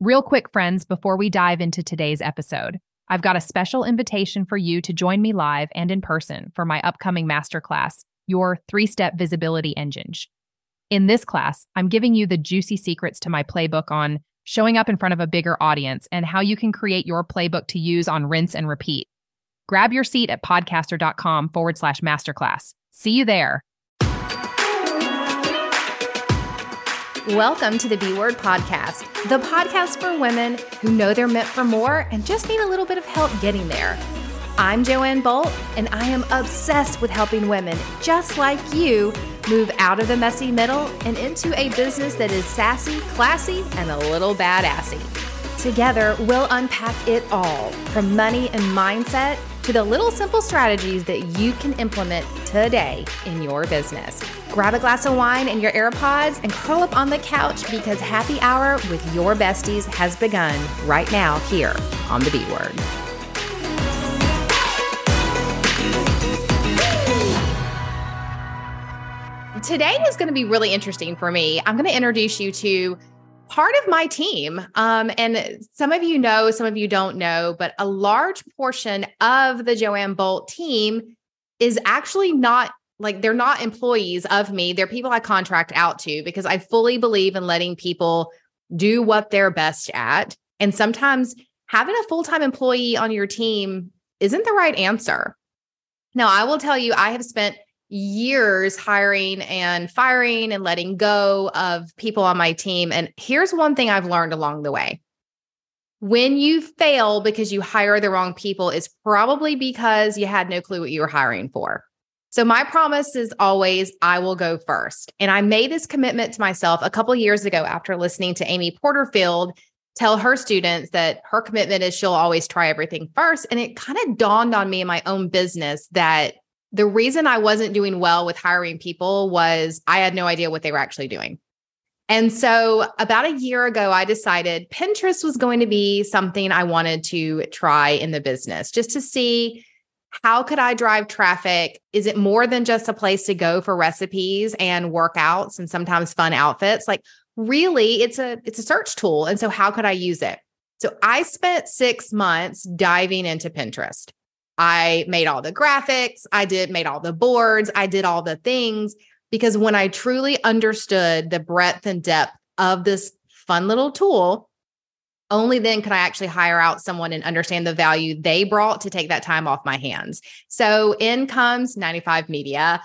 Real quick, friends, before we dive into today's episode, I've got a special invitation for you to join me live and in person for my upcoming masterclass, Your 3-Step Visibility Engine. In this class, I'm giving you the juicy secrets to my playbook on showing up in front of a bigger audience and how you can create your playbook to use on rinse and repeat. Grab your seat at podcaster.com/masterclass. See you there. Welcome to the B Word Podcast, the podcast for women who know they're meant for more and just need a little bit of help getting there. I'm Joanne Bolt, and I am obsessed with helping women just like you move out of the messy middle and into a business that is sassy, classy, and a little badassy. Together, we'll unpack it all, from money and mindset to the little simple strategies that you can implement today in your business. Grab a glass of wine and your AirPods and curl up on the couch because happy hour with your besties has begun right now here on The B Word. Today is going to be really interesting for me. I'm going to introduce you to part of my team. And some of you know, some of you don't know, but a large portion of the Joanne Bolt team is actually not they're not employees of me. They're people I contract out to because I fully believe in letting people do what they're best at. And sometimes having a full-time employee on your team isn't the right answer. Now, I will tell you, I have spent years hiring and firing and letting go of people on my team. And here's one thing I've learned along the way. When you fail because you hire the wrong people, it's probably because you had no clue what you were hiring for. So my promise is always, I will go first. And I made this commitment to myself a couple of years ago after listening to Amy Porterfield tell her students that her commitment is she'll always try everything first. And it kind of dawned on me in my own business that the reason I wasn't doing well with hiring people was I had no idea what they were actually doing. And so about a year ago, I decided Pinterest was going to be something I wanted to try in the business just to see, how could I drive traffic? Is it more than just a place to go for recipes and workouts and sometimes fun outfits? Like really, it's a search tool. And so how could I use it? So I spent 6 months diving into Pinterest. I made all the graphics. I made all the boards. I did all the things because when I truly understood the breadth and depth of this fun little tool, only then could I actually hire out someone and understand the value they brought to take that time off my hands. So in comes 95 Media.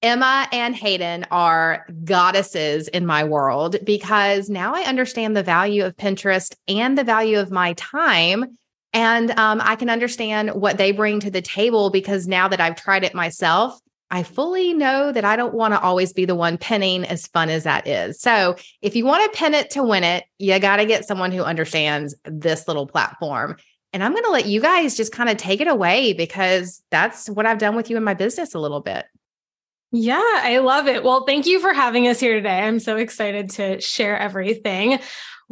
Emma and Hayden are goddesses in my world because now I understand the value of Pinterest and the value of my time. And I can understand what they bring to the table because now that I've tried it myself, I fully know that I don't want to always be the one pinning, as fun as that is. So if you want to pin it to win it, you got to get someone who understands this little platform. And I'm going to let you guys just kind of take it away because that's what I've done with you in my business a little bit. Yeah, I love it. Well, thank you for having us here today. I'm so excited to share everything.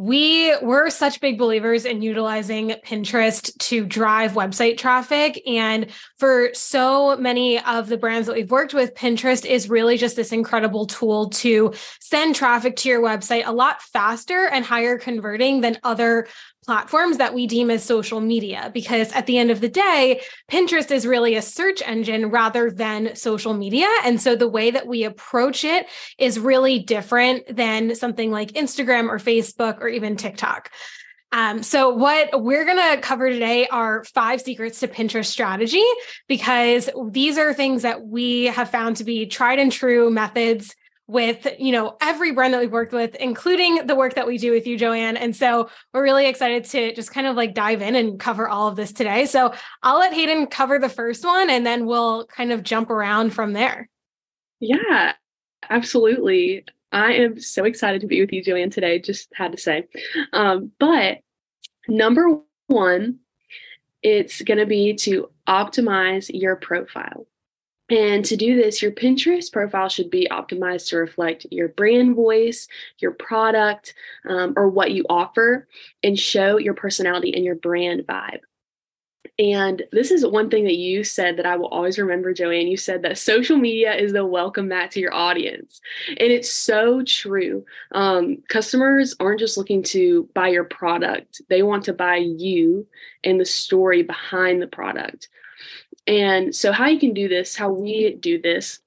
We're such big believers in utilizing Pinterest to drive website traffic. And for so many of the brands that we've worked with, Pinterest is really just this incredible tool to send traffic to your website a lot faster and higher converting than other platforms that we deem as social media, because at the end of the day, Pinterest is really a search engine rather than social media. And so the way that we approach it is really different than something like Instagram or Facebook or even TikTok. So what we're going to cover today are 5 secrets to Pinterest strategy, because these are things that we have found to be tried and true methods with, every brand that we've worked with, including the work that we do with you, Joanne. And so we're really excited to just kind of dive in and cover all of this today. So I'll let Hayden cover the first one and then we'll kind of jump around from there. Yeah, absolutely. I am so excited to be with you, Joanne, today. Just had to say, but number one, it's going to be to optimize your profile. And to do this, your Pinterest profile should be optimized to reflect your brand voice, your product, or what you offer, and show your personality and your brand vibe. And this is one thing that you said that I will always remember, Joanne. You said that social media is the welcome mat to your audience. And it's so true. Customers aren't just looking to buy your product. They want to buy you and the story behind the product. And so how you can do this, how we do this,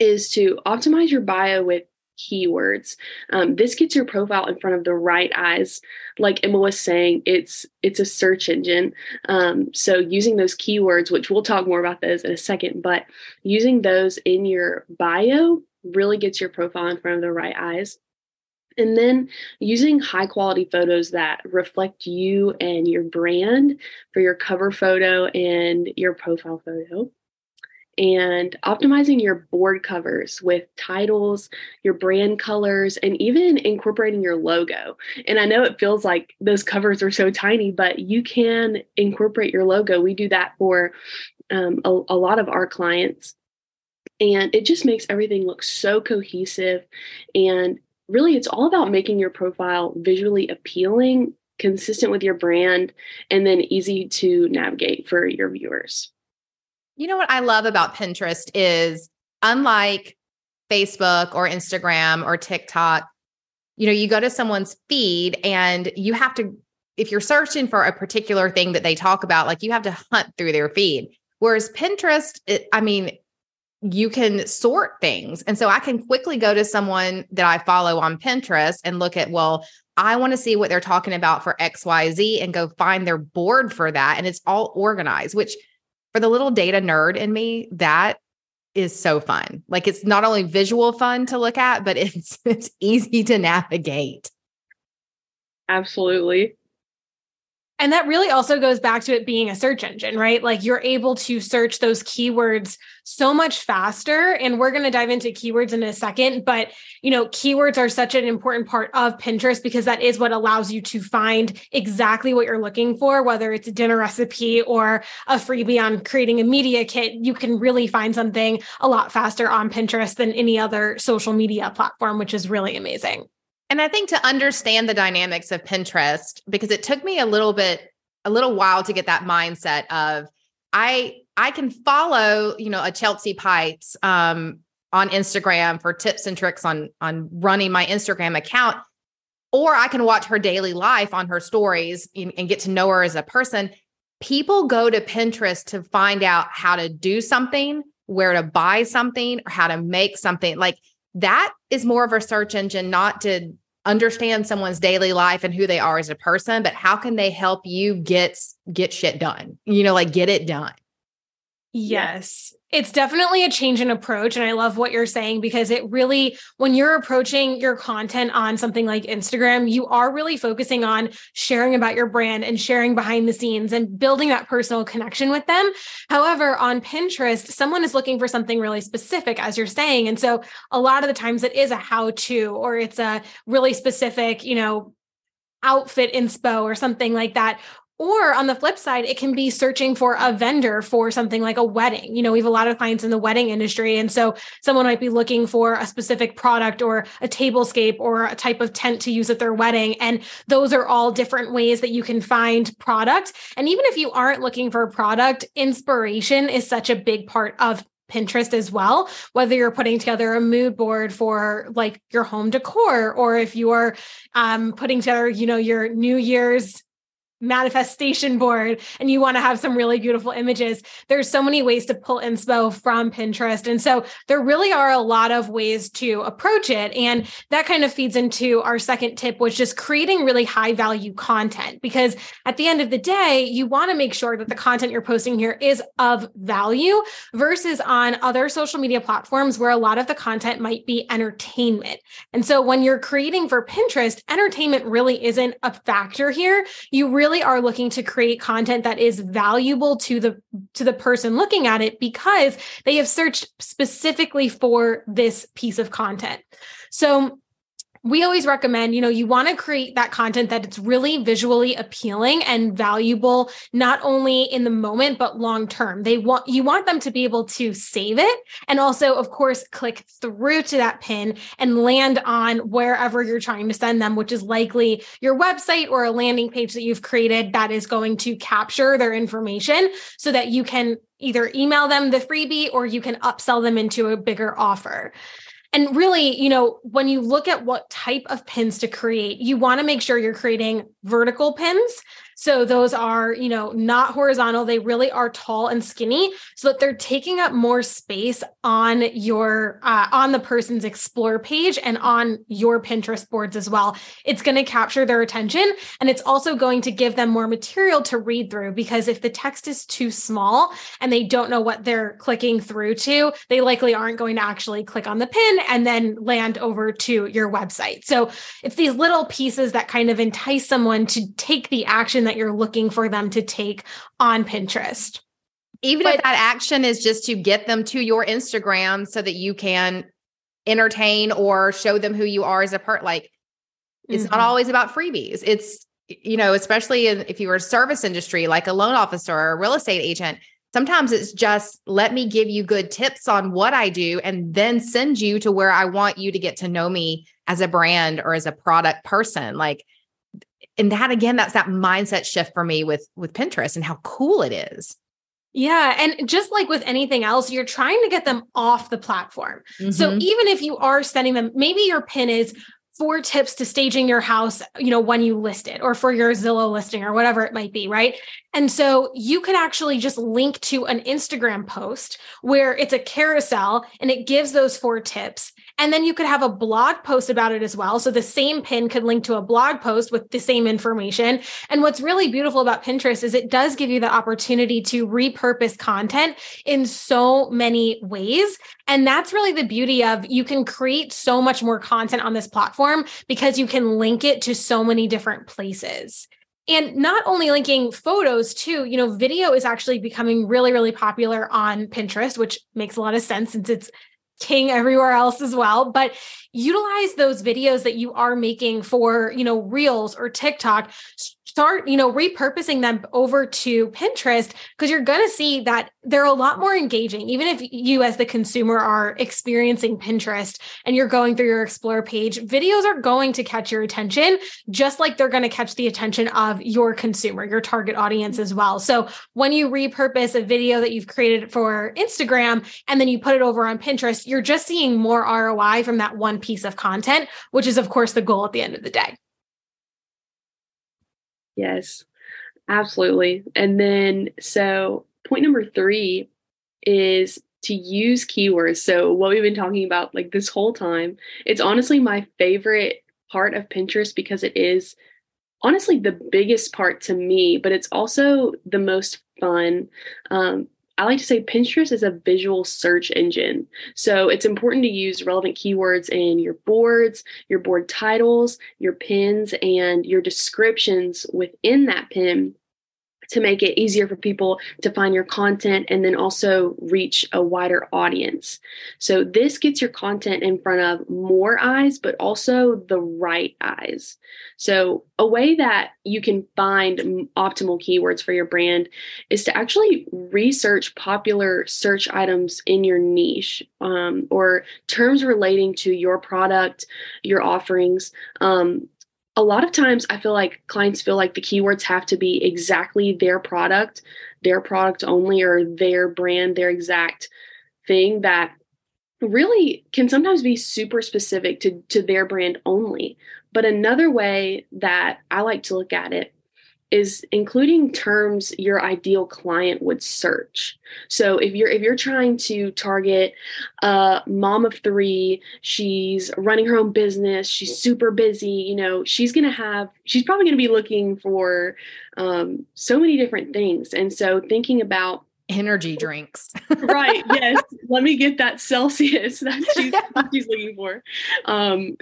is to optimize your bio with keywords. This gets your profile in front of the right eyes. Like Emma was saying, it's a search engine. So using those keywords, which we'll talk more about those in a second, but using those in your bio really gets your profile in front of the right eyes. And then using high quality photos that reflect you and your brand for your cover photo and your profile photo. And optimizing your board covers with titles, your brand colors, and even incorporating your logo. And I know it feels like those covers are so tiny, but you can incorporate your logo. We do that for a lot of our clients. And it just makes everything look so cohesive. And really, it's all about making your profile visually appealing, consistent with your brand, and then easy to navigate for your viewers. You know what I love about Pinterest is, unlike Facebook or Instagram or TikTok, you know, you go to someone's feed and you have to, if you're searching for a particular thing that they talk about, like you have to hunt through their feed. Whereas Pinterest, you can sort things. And so I can quickly go to someone that I follow on Pinterest and look at, well, I want to see what they're talking about for XYZ and go find their board for that. And it's all organized, which, for the little data nerd in me, that is so fun. Like, it's not only visual fun to look at, but it's easy to navigate. Absolutely. And that really also goes back to it being a search engine, right? Like, you're able to search those keywords so much faster. And we're going to dive into keywords in a second, but you know, keywords are such an important part of Pinterest because that is what allows you to find exactly what you're looking for, whether it's a dinner recipe or a freebie on creating a media kit. You can really find something a lot faster on Pinterest than any other social media platform, which is really amazing. And I think to understand the dynamics of Pinterest, because it took me a little while to get that mindset of, I can follow, you know, a Chelsea Pipes on Instagram for tips and tricks on running my Instagram account, or I can watch her daily life on her stories and get to know her as a person. People go to Pinterest to find out how to do something, where to buy something, or how to make something. Like, that is more of a search engine, not to understand someone's daily life and who they are as a person, but how can they help you get shit done? You know, like, get it done. Yes. It's definitely a change in approach. And I love what you're saying, because it really, when you're approaching your content on something like Instagram, you are really focusing on sharing about your brand and sharing behind the scenes and building that personal connection with them. However, on Pinterest, someone is looking for something really specific, as you're saying. And so a lot of the times it is a how-to, or it's a really specific, you know, outfit inspo or something like that. Or on the flip side, it can be searching for a vendor for something like a wedding. You know, we have a lot of clients in the wedding industry. And so someone might be looking for a specific product or a tablescape or a type of tent to use at their wedding. And those are all different ways that you can find product. And even if you aren't looking for a product, inspiration is such a big part of Pinterest as well, whether you're putting together a mood board for like your home decor, or if you are putting together, you know, your New Year's manifestation board and you want to have some really beautiful images. There's so many ways to pull inspo from Pinterest. And so there really are a lot of ways to approach it. And that kind of feeds into our second tip, which is creating really high value content, because at the end of the day, you want to make sure that the content you're posting here is of value versus on other social media platforms where a lot of the content might be entertainment. And so when you're creating for Pinterest, entertainment really isn't a factor here. You really are looking to create content that is valuable to the person looking at it, because they have searched specifically for this piece of content. So We always recommend, you want to create that content that it's really visually appealing and valuable, not only in the moment, but long-term. You want them to be able to save it. And also, of course, click through to that pin and land on wherever you're trying to send them, which is likely your website or a landing page that you've created that is going to capture their information so that you can either email them the freebie or you can upsell them into a bigger offer. And really, when you look at what type of pins to create, you want to make sure you're creating vertical pins. So those are, not horizontal. They really are tall and skinny so that they're taking up more space on your, on the person's explore page and on your Pinterest boards as well. It's going to capture their attention. And it's also going to give them more material to read through, because if the text is too small and they don't know what they're clicking through to, they likely aren't going to actually click on the pin and then land over to your website. So it's these little pieces that kind of entice someone to take the action that you're looking for them to take on Pinterest. Even if that action is just to get them to your Instagram so that you can entertain or show them who you are as a part, it's not always about freebies. It's, especially if you were a service industry, like a loan officer or a real estate agent, sometimes it's just, let me give you good tips on what I do and then send you to where I want you to get to know me as a brand or as a product person. And that, again, that's that mindset shift for me with Pinterest and how cool it is. Yeah. And just like with anything else, you're trying to get them off the platform. Mm-hmm. So even if you are sending them, maybe your pin is 4 tips to staging your house, when you list it, or for your Zillow listing or whatever it might be, right? And so you could actually just link to an Instagram post where it's a carousel and it gives those 4 tips. And then you could have a blog post about it as well. So the same pin could link to a blog post with the same information. And what's really beautiful about Pinterest is it does give you the opportunity to repurpose content in so many ways. And that's really the beauty of, you can create so much more content on this platform because you can link it to so many different places. And not only linking photos too, video is actually becoming really, really popular on Pinterest, which makes a lot of sense since it's king everywhere else as well. But utilize those videos that you are making for, Reels or TikTok. Start, repurposing them over to Pinterest, because you're going to see that they're a lot more engaging. Even if you as the consumer are experiencing Pinterest and you're going through your explore page, videos are going to catch your attention, just like they're going to catch the attention of your consumer, your target audience as well. So when you repurpose a video that you've created for Instagram and then you put it over on Pinterest, you're just seeing more ROI from that one piece of content, which is, of course, the goal at the end of the day. Yes, absolutely. And then, so point number 3 is to use keywords. So what we've been talking about this whole time, it's honestly my favorite part of Pinterest because it is honestly the biggest part to me, but it's also the most fun. I like to say Pinterest is a visual search engine. So it's important to use relevant keywords in your boards, your board titles, your pins, and your descriptions within that pin to make it easier for people to find your content and then also reach a wider audience. So this gets your content in front of more eyes, but also the right eyes. So a way that you can find optimal keywords for your brand is to actually research popular search items in your niche, or terms relating to your product, your offerings. A lot of times I feel like clients feel like the keywords have to be exactly their product only, or their brand, their exact thing, that really can sometimes be super specific to their brand only. But another way that I like to look at it is including terms your ideal client would search. So if you're trying to target a mom of 3, she's running her own business, she's super busy, she's probably going to be looking for so many different things. And so thinking about energy drinks. Right. Yes. Let me get that Celsius that she's looking for.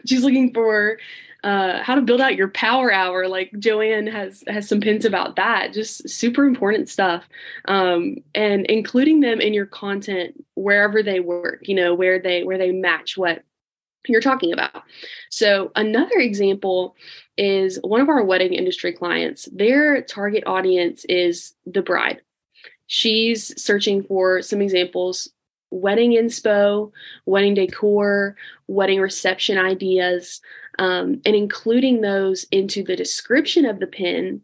She's looking for how to build out your power hour. Joanne has some pins about that. Just super important stuff. And including them in your content wherever they work, where they match what you're talking about. So another example is one of our wedding industry clients. Their target audience is the bride. She's searching for some examples: wedding inspo, wedding decor, wedding reception ideas, and including those into the description of the pin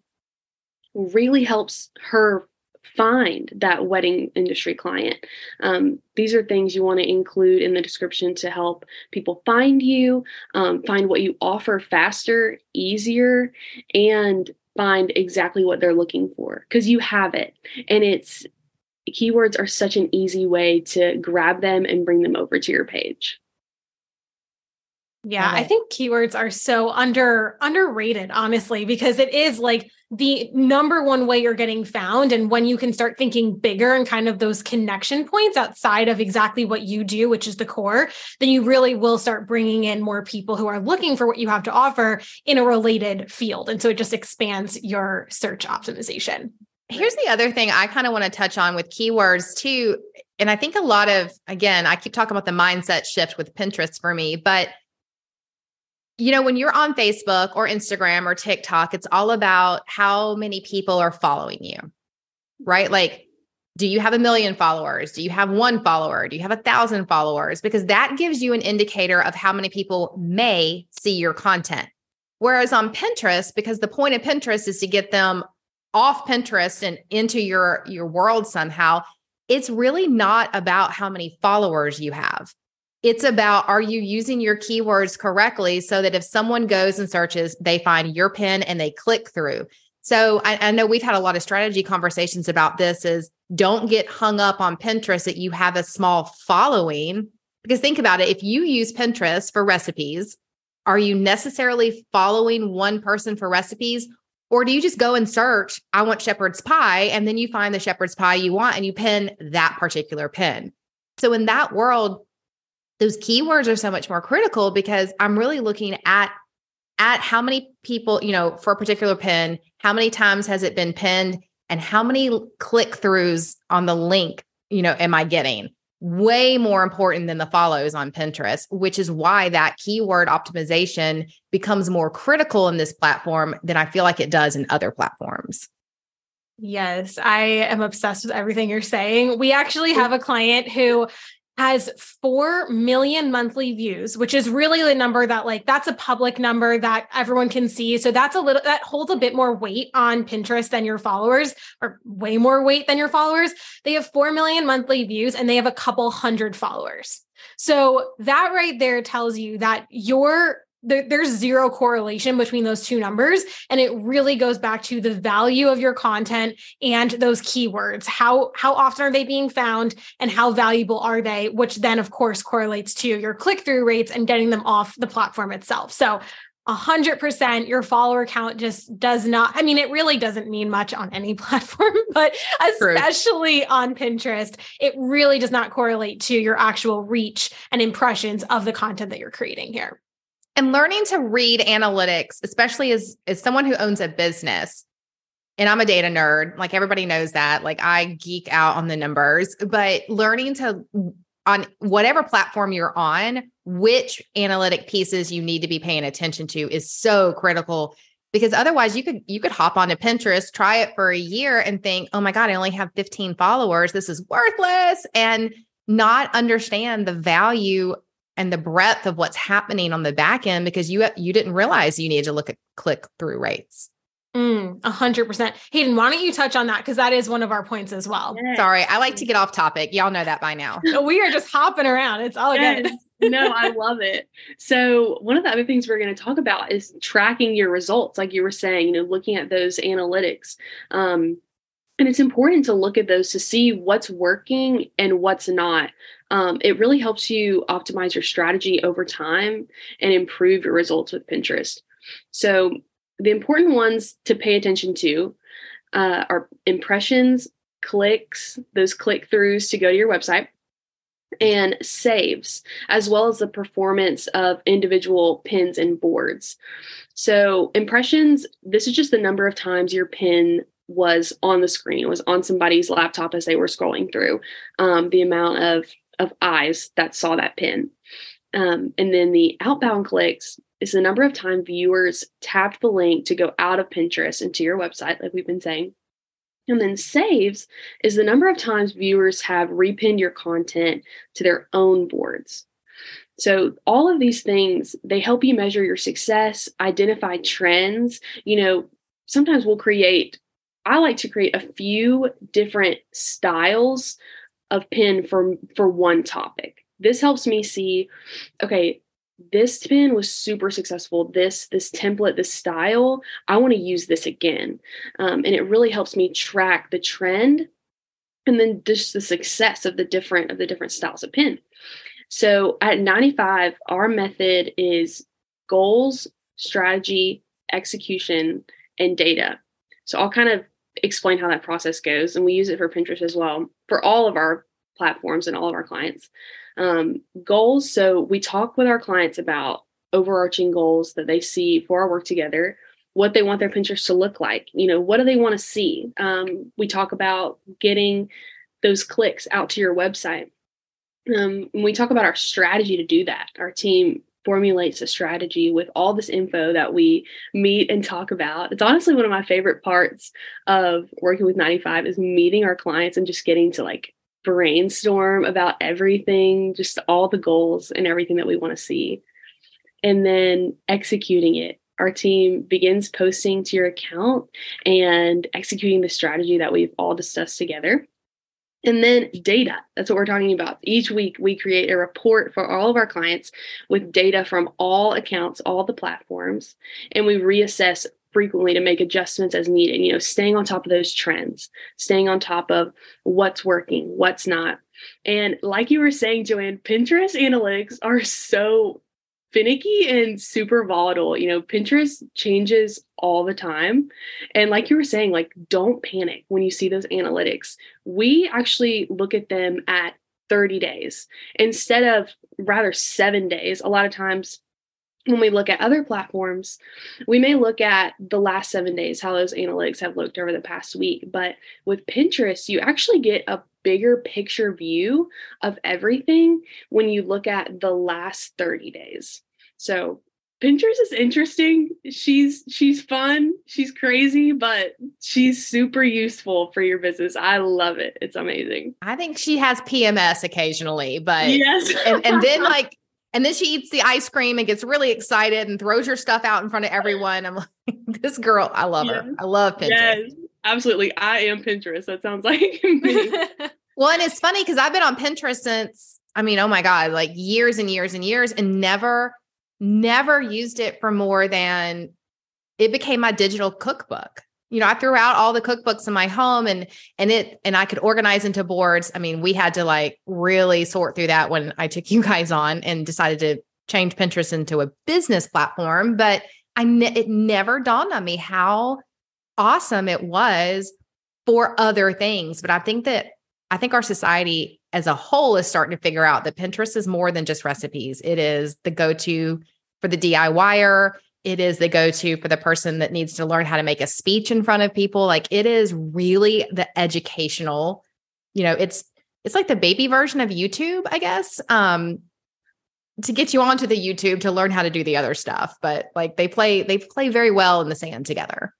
really helps her find that wedding industry client. These are things you want to include in the description to help people find you, find what you offer faster, easier, and find exactly what they're looking for, because you have it. And it's keywords are such an easy way to grab them and bring them over to your page. Yeah, I think keywords are so underrated, honestly, because it is like the number one way you're getting found. And when you can start thinking bigger and kind of those connection points outside of exactly what you do, which is the core, then you really will start bringing in more people who are looking for what you have to offer in a related field. And so it just expands your search optimization. Here's the other thing I kind of want to touch on with keywords too. And I think a lot of, again, I keep talking about the mindset shift with Pinterest for me, but you know, when you're on Facebook or Instagram or TikTok, it's all about how many people are following you, right? Like, do you have 1 million followers? Do you have 1 follower? Do you have 1,000 followers? Because that gives you an indicator of how many people may see your content. Whereas on Pinterest, because the point of Pinterest is to get them off Pinterest and into your world somehow, it's really not about how many followers you have. It's about, are you using your keywords correctly so that if someone goes and searches, they find your pin and they click through. So I know we've had a lot of strategy conversations about this, is don't get hung up on Pinterest that you have a small following, because think about it. If you use Pinterest for recipes, are you necessarily following one person for recipes? Or do you just go and search, I want shepherd's pie, and then you find the shepherd's pie you want and you pin that particular pin? So in that world, those keywords are so much more critical, because I'm really looking at how many people, you know, for a particular pin, how many times has it been pinned, and how many click-throughs on the link, you know, am I getting? Way more important than the follows on Pinterest, which is why that keyword optimization becomes more critical in this platform than I feel like it does in other platforms. Yes, I am obsessed with everything you're saying. We actually have a client who has 4 million monthly views, which is really the number that, like, that's a public number that everyone can see. So that's that holds a bit more weight on Pinterest than your followers, or way more weight than your followers. They have 4 million monthly views and they have a couple hundred followers. So that right there tells you that there's zero correlation between those two numbers. And it really goes back to the value of your content and those keywords. How often are they being found and how valuable are they? Which then of course correlates to your click-through rates and getting them off the platform itself. So 100% your follower count just does not, I mean, it really doesn't mean much on any platform, but especially on Pinterest, it really does not correlate to your actual reach and impressions of the content that you're creating here. And learning to read analytics, especially as someone who owns a business, and I'm a data nerd, like everybody knows that, like I geek out on the numbers, but learning to, on whatever platform you're on, which analytic pieces you need to be paying attention to is so critical, because otherwise you could hop onto Pinterest, try it for a year and think, oh my God, I only have 15 followers. This is worthless, and not understand the value and the breadth of what's happening on the back end, because you didn't realize you needed to look at click-through rates. 100%. Hayden, why don't you touch on that? Because that is one of our points as well. Yes. Sorry, I like to get off topic. Y'all know that by now. We are just hopping around. It's all good. No, I love it. So one of the other things we're going to talk about is tracking your results. Like you were saying, you know, looking at those analytics. And it's important to look at those to see what's working and what's not. It really helps you optimize your strategy over time and improve your results with Pinterest. So the important ones to pay attention to are impressions, clicks, those click-throughs to go to your website, and saves, as well as the performance of individual pins and boards. So impressions, this is just the number of times your pin was on the screen, was on somebody's laptop as they were scrolling through, the amount of eyes that saw that pin. And then the outbound clicks is the number of times viewers tapped the link to go out of Pinterest into your website, like we've been saying. And then saves is the number of times viewers have repinned your content to their own boards. So all of these things, they help you measure your success, identify trends. You know, sometimes we'll create, I like to create a few different styles of pin for one topic. This helps me see, okay, this pin was super successful. This template, this style, I want to use this again. And it really helps me track the trend and then just the success of the different styles of pin. So at 95, our method is goals, strategy, execution, and data. So I'll kind of explain how that process goes. And we use it for Pinterest as well, for all of our platforms and all of our clients. Goals. So we talk with our clients about overarching goals that they see for our work together, what they want their Pinterest to look like. You know, what do they want to see? We talk about getting those clicks out to your website. And we talk about our strategy to do that. Our team formulates a strategy with all this info that we meet and talk about. It's honestly one of my favorite parts of working with 95 is meeting our clients and just getting to like brainstorm about everything, just all the goals and everything that we want to see. And then executing it. Our team begins posting to your account and executing the strategy that we've all discussed together. And then data, that's what we're talking about. Each week, we create a report for all of our clients with data from all accounts, all the platforms, and we reassess frequently to make adjustments as needed, you know, staying on top of those trends, staying on top of what's working, what's not. And like you were saying, Joanne, Pinterest analytics are so finicky and super volatile. You know, Pinterest changes all the time. And like you were saying, like, don't panic when you see those analytics. We actually look at them at 30 days instead of rather 7 days. A lot of times when we look at other platforms, we may look at the last 7 days, how those analytics have looked over the past week. But with Pinterest, you actually get a bigger picture view of everything when you look at the last 30 days. So Pinterest is interesting. She's fun. She's crazy, but she's super useful for your business. I love it. It's amazing. I think she has PMS occasionally, but yes. and then she eats the ice cream and gets really excited and throws your stuff out in front of everyone. I'm like, this girl, I love her. I love Pinterest. Yes, absolutely. I am Pinterest. That sounds like me. Well, and it's funny because I've been on Pinterest since, I mean, oh my God, like years and years and years, and never used it for more than it became my digital cookbook. You know, I threw out all the cookbooks in my home and I could organize into boards. I mean, we had to like really sort through that when I took you guys on and decided to change Pinterest into a business platform, but it never dawned on me how awesome it was for other things. But I think our society as a whole is starting to figure out that Pinterest is more than just recipes. It is the go-to for the DIYer. It is the go-to for the person that needs to learn how to make a speech in front of people. Like it is really the educational, you know, it's like the baby version of YouTube, I guess, to get you onto the YouTube to learn how to do the other stuff. But like they play very well in the sand together.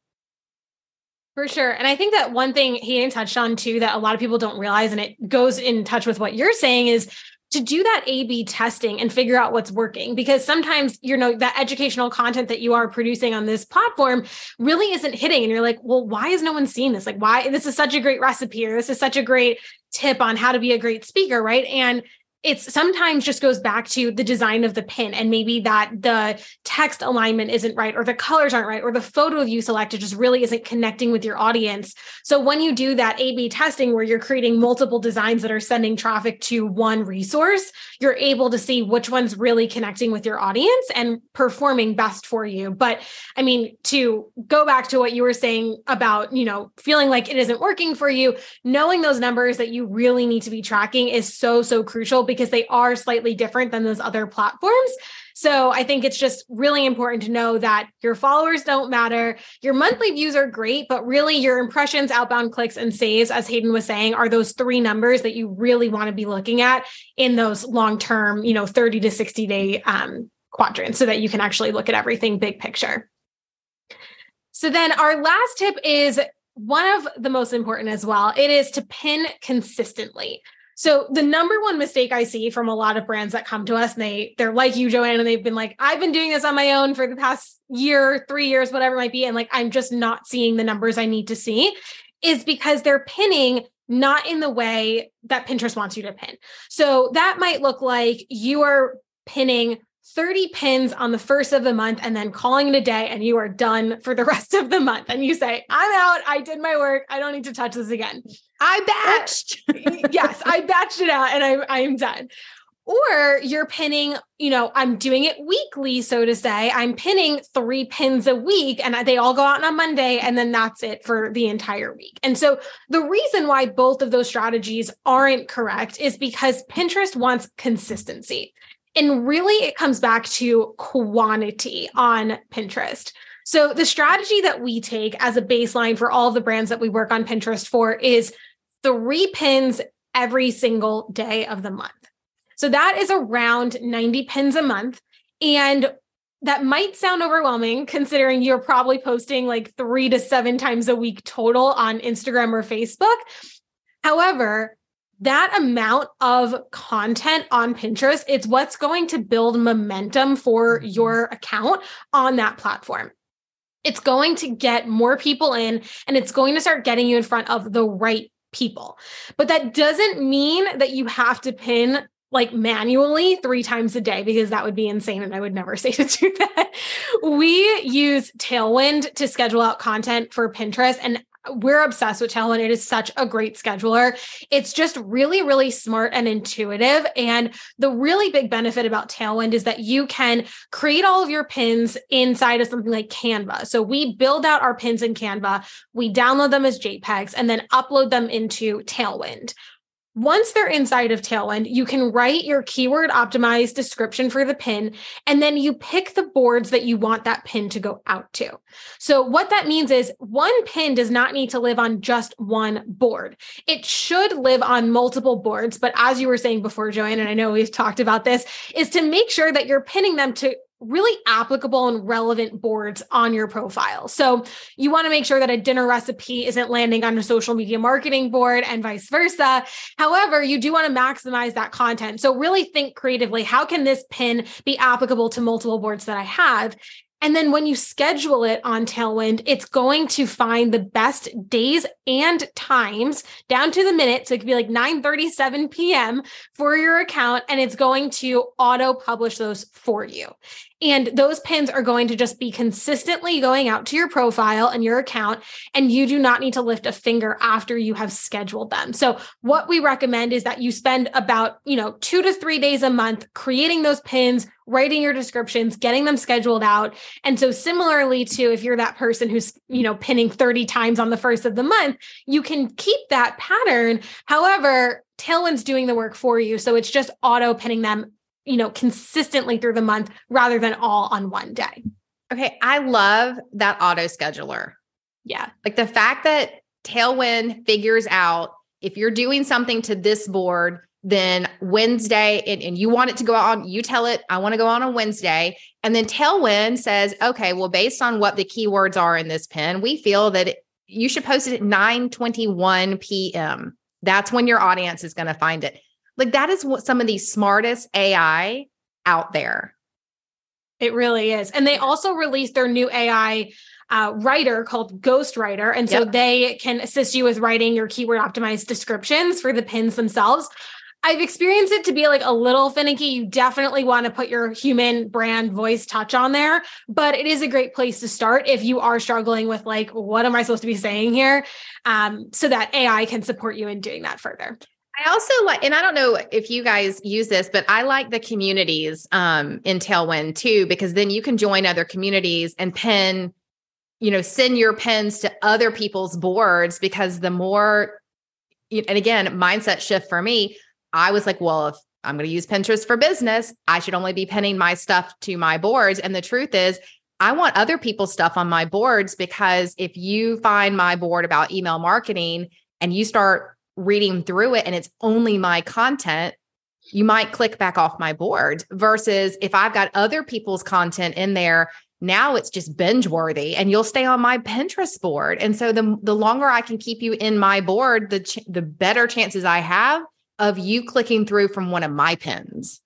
For sure. And I think that one thing Hayden touched on too, that a lot of people don't realize, and it goes in touch with what you're saying, is to do that A/B testing and figure out what's working. Because sometimes, you know, that educational content that you are producing on this platform really isn't hitting. And you're like, well, why is no one seeing this? Like, why? This is such a great recipe, or this is such a great tip on how to be a great speaker, right? And it's sometimes just goes back to the design of the pin, and maybe that the text alignment isn't right, or the colors aren't right, or the photo you selected just really isn't connecting with your audience. So when you do that A/B testing where you're creating multiple designs that are sending traffic to one resource, you're able to see which one's really connecting with your audience and performing best for you. But I mean, to go back to what you were saying about, you know, feeling like it isn't working for you, knowing those numbers that you really need to be tracking is so, so crucial, because they are slightly different than those other platforms. So I think it's just really important to know that your followers don't matter. Your monthly views are great, but really your impressions, outbound clicks, and saves, as Hayden was saying, are those three numbers that you really want to be looking at in those long-term, 30 to 60 day quadrants, so that you can actually look at everything big picture. So then our last tip is one of the most important as well. It is to pin consistently. So the number one mistake I see from a lot of brands that come to us, and they're like you, Joanne, and they've been like, I've been doing this on my own for the past year, 3 years, whatever it might be. And like, I'm just not seeing the numbers I need to see, is because they're pinning not in the way that Pinterest wants you to pin. So that might look like you are pinning 30 pins on the first of the month and then calling it a day, and you are done for the rest of the month. And you say, I'm out. I did my work. I don't need to touch this again. I batched. Yes, I batched it out and I'm done. Or you're pinning, I'm doing it weekly. So to say, I'm pinning 3 pins a week and they all go out on Monday, and then that's it for the entire week. And so the reason why both of those strategies aren't correct is because Pinterest wants consistency. And really, it comes back to quantity on Pinterest. So the strategy that we take as a baseline for all of the brands that we work on Pinterest for is 3 pins every single day of the month. So that is around 90 pins a month. And that might sound overwhelming, considering you're probably posting like 3 to 7 times a week total on Instagram or Facebook. However, that amount of content on Pinterest, it's what's going to build momentum for your account on that platform. It's going to get more people in, and it's going to start getting you in front of the right people. But that doesn't mean that you have to pin like manually 3 times a day, because that would be insane. And I would never say to do that. We use Tailwind to schedule out content for Pinterest, and we're obsessed with Tailwind. It is such a great scheduler. It's just really, really smart and intuitive. And the really big benefit about Tailwind is that you can create all of your pins inside of something like Canva. So we build out our pins in Canva, we download them as JPEGs, and then upload them into Tailwind. Once they're inside of Tailwind, you can write your keyword optimized description for the pin, and then you pick the boards that you want that pin to go out to. So what that means is one pin does not need to live on just one board. It should live on multiple boards. But as you were saying before, Joanne, and I know we've talked about this, is to make sure that you're pinning them to really applicable and relevant boards on your profile. So you want to make sure that a dinner recipe isn't landing on a social media marketing board and vice versa. However, you do want to maximize that content. So really think creatively, how can this pin be applicable to multiple boards that I have? And then when you schedule it on Tailwind, it's going to find the best days and times down to the minute. So it could be like 9:37 p.m. for your account, and it's going to auto-publish those for you. And those pins are going to just be consistently going out to your profile and your account, and you do not need to lift a finger after you have scheduled them. So what we recommend is that you spend about, 2 to 3 days a month creating those pins, writing your descriptions, getting them scheduled out. And so similarly to if you're that person who's, pinning 30 times on the first of the month, you can keep that pattern. However, Tailwind's doing the work for you. So it's just auto pinning them, consistently through the month rather than all on one day. Okay. I love that auto scheduler. Yeah. Like the fact that Tailwind figures out if you're doing something to this board, then Wednesday, and you want it to go out on, you tell it, I want to go on Wednesday. And then Tailwind says, okay, well, based on what the keywords are in this pin, we feel that you should post it at 9:21 p.m. That's when your audience is going to find it. Like that is what some of the smartest AI out there. It really is. And they also released their new AI writer called Ghostwriter. And so they can assist you with writing your keyword optimized descriptions for the pins themselves. I've experienced it to be like a little finicky. You definitely want to put your human brand voice touch on there, but it is a great place to start if you are struggling with like, what am I supposed to be saying here? So that AI can support you in doing that further. I also like, and I don't know if you guys use this, but I like the communities in Tailwind too, because then you can join other communities and pin, send your pins to other people's boards, because the more, and again, mindset shift for me, I was like, well, if I'm going to use Pinterest for business. I should only be pinning my stuff to my boards. And the truth is, I want other people's stuff on my boards, because if you find my board about email marketing and you start reading through it and it's only my content, you might click back off my board. Versus if I've got other people's content in there, now it's just binge worthy and you'll stay on my Pinterest board. And so the longer I can keep you in my board, the better chances I have of you clicking through from one of my pins.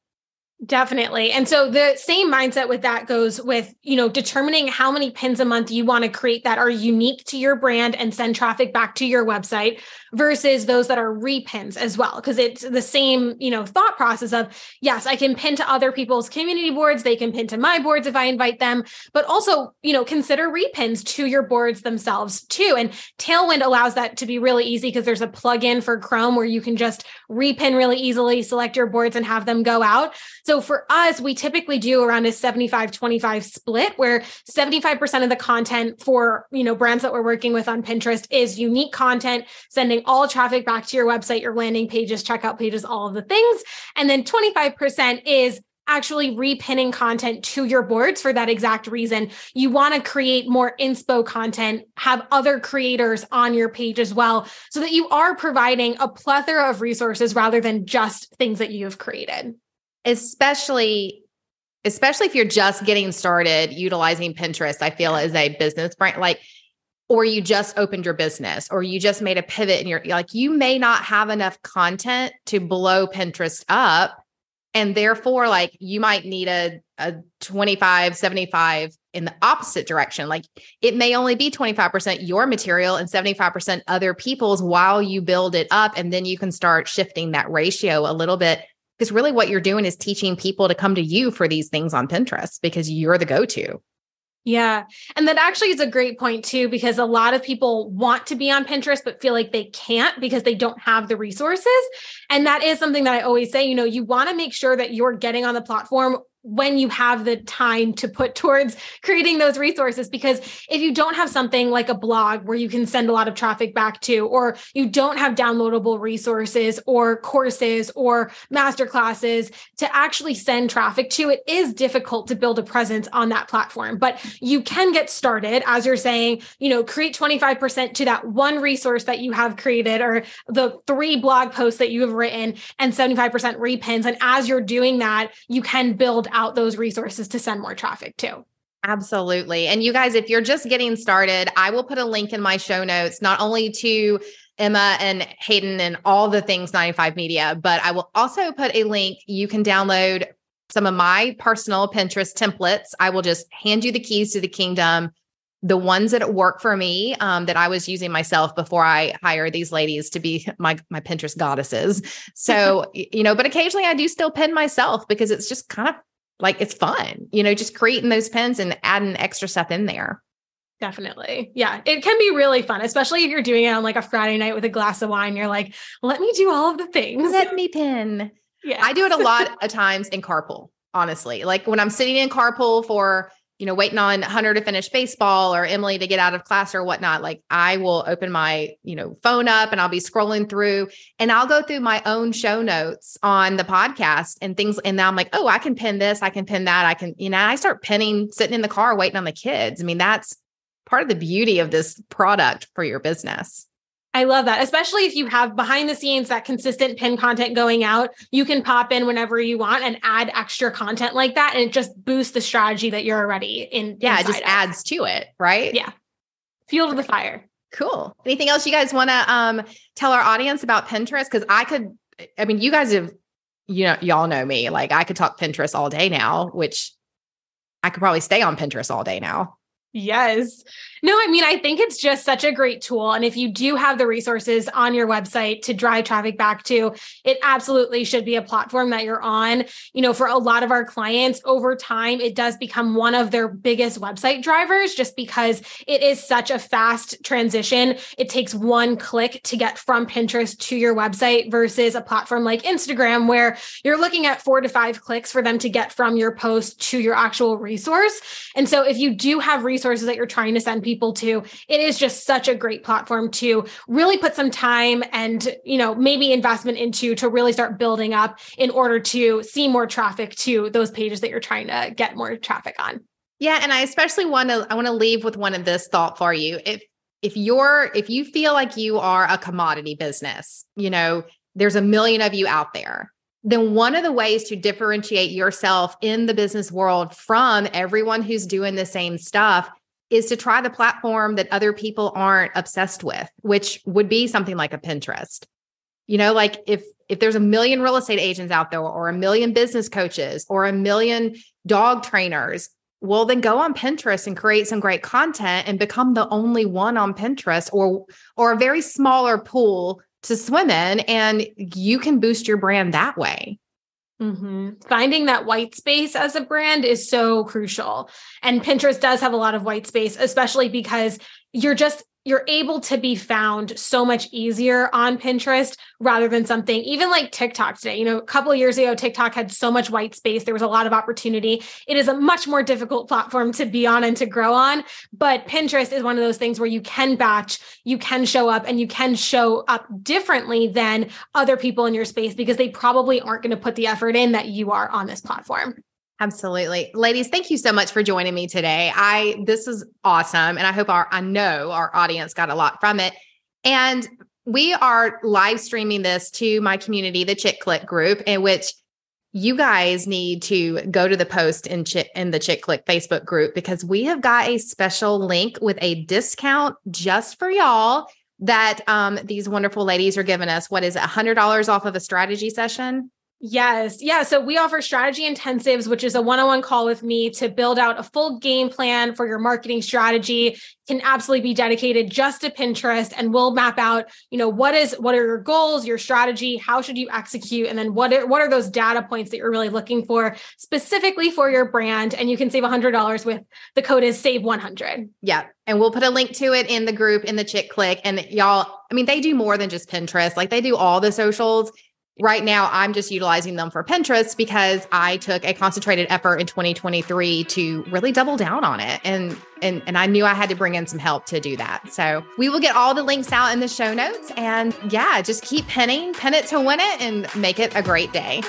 Definitely. And so the same mindset with that goes with, determining how many pins a month you want to create that are unique to your brand and send traffic back to your website, versus those that are repins as well. Cause it's the same, thought process of, yes, I can pin to other people's community boards. They can pin to my boards if I invite them, but also, consider repins to your boards themselves too. And Tailwind allows that to be really easy because there's a plugin for Chrome where you can just repin really easily, select your boards and have them go out. So for us, we typically do around a 75-25 split, where 75% of the content for, brands that we're working with on Pinterest is unique content, sending all traffic back to your website, your landing pages, checkout pages, all of the things. And then 25% is actually repinning content to your boards for that exact reason. You want to create more inspo content, have other creators on your page as well, so that you are providing a plethora of resources rather than just things that you have created. Especially if you're just getting started utilizing Pinterest, I feel, as a business brand, or you just opened your business or you just made a pivot and you're like, you may not have enough content to blow Pinterest up. And therefore, you might need a 25, 75 in the opposite direction. It may only be 25% your material and 75% other people's while you build it up. And then you can start shifting that ratio a little bit. Because really what you're doing is teaching people to come to you for these things on Pinterest, because you're the go-to. Yeah. And that actually is a great point too, because a lot of people want to be on Pinterest, but feel like they can't because they don't have the resources. And that is something that I always say, you want to make sure that you're getting on the platform when you have the time to put towards creating those resources. Because if you don't have something like a blog where you can send a lot of traffic back to, or you don't have downloadable resources or courses or masterclasses to actually send traffic to, it is difficult to build a presence on that platform. But you can get started, as you're saying, create 25% to that one resource that you have created or the 3 blog posts that you have written, and 75% repins. And as you're doing that, you can build out those resources to send more traffic to. Absolutely. And you guys, if you're just getting started, I will put a link in my show notes, not only to Emma and Hayden and all the things 95 Media, but I will also put a link. You can download some of my personal Pinterest templates. I will just hand you the keys to the kingdom, the ones that work for me, that I was using myself before I hired these ladies to be my Pinterest goddesses. So, but occasionally I do still pin myself, because it's just kind of it's fun, just creating those pins and adding extra stuff in there. Definitely. Yeah. It can be really fun, especially if you're doing it on a Friday night with a glass of wine. You're like, let me do all of the things. Let me pin. Yeah. I do it a lot of times in carpool, honestly. When I'm sitting in carpool for, waiting on Hunter to finish baseball or Emily to get out of class or whatnot, I will open my, phone up and I'll be scrolling through and I'll go through my own show notes on the podcast and things. And now I'm like, oh, I can pin this. I can pin that. I can, I start pinning, sitting in the car, waiting on the kids. I mean, that's part of the beauty of this product for your business. I love that. Especially if you have behind the scenes, that consistent pin content going out, you can pop in whenever you want and add extra content like that. And it just boosts the strategy that you're already in. Yeah. It just adds to it, right? Yeah. Fuel to the fire. Cool. Anything else you guys want to tell our audience about Pinterest? Cause you guys have, y'all know me, I could talk Pinterest all day now, which I could probably stay on Pinterest all day now. Yes. No, I think it's just such a great tool. And if you do have the resources on your website to drive traffic back to, it absolutely should be a platform that you're on. For a lot of our clients over time, it does become one of their biggest website drivers, just because it is such a fast transition. It takes one click to get from Pinterest to your website versus a platform like Instagram, where you're looking at 4 to 5 clicks for them to get from your post to your actual resource. And so if you do have resources resources that you're trying to send people to. It is just such a great platform to really put some time and, you know, maybe investment into to really start building up in order to see more traffic to those pages that you're trying to get more traffic on. Yeah. And I especially want to leave with one of this thought for you. If you feel like you are a commodity business, you know, there's a million of you out there, then one of the ways to differentiate yourself in the business world from everyone who's doing the same stuff is to try the platform that other people aren't obsessed with, which would be something like a Pinterest. You know, like if there's a million real estate agents out there or a million business coaches or a million dog trainers, well, then go on Pinterest and create some great content and become the only one on Pinterest or a very smaller pool to swim in, and you can boost your brand that way. Mm-hmm. Finding that white space as a brand is so crucial. And Pinterest does have a lot of white space, especially because you're able to be found so much easier on Pinterest rather than something even like TikTok today. You know, a couple of years ago, TikTok had so much white space. There was a lot of opportunity. It is a much more difficult platform to be on and to grow on. But Pinterest is one of those things where you can batch, you can show up, and you can show up differently than other people in your space because they probably aren't going to put the effort in that you are on this platform. Absolutely. Ladies, thank you so much for joining me today. This is awesome. And I hope I know our audience got a lot from it. And we are live streaming this to my community, the ChickClick group, in which you guys need to go to the post in the ChickClick Facebook group, because we have got a special link with a discount just for y'all that these wonderful ladies are giving us. What is it, $100 off of a strategy session? Yes. Yeah. So we offer strategy intensives, which is a one-on-one call with me to build out a full game plan for your marketing strategy. Can absolutely be dedicated just to Pinterest, and we'll map out, you know, what are your goals, your strategy, how should you execute? And then what are those data points that you're really looking for specifically for your brand? And you can save $100 with the code is SAVE100. Yeah. And we'll put a link to it in the group, in the ChickClick. And y'all, I mean, they do more than just Pinterest. Like, they do all the socials. Right now, I'm just utilizing them for Pinterest because I took a concentrated effort in 2023 to really double down on it. And I knew I had to bring in some help to do that. So we will get all the links out in the show notes. And yeah, just keep pinning, pin it to win it, and make it a great day.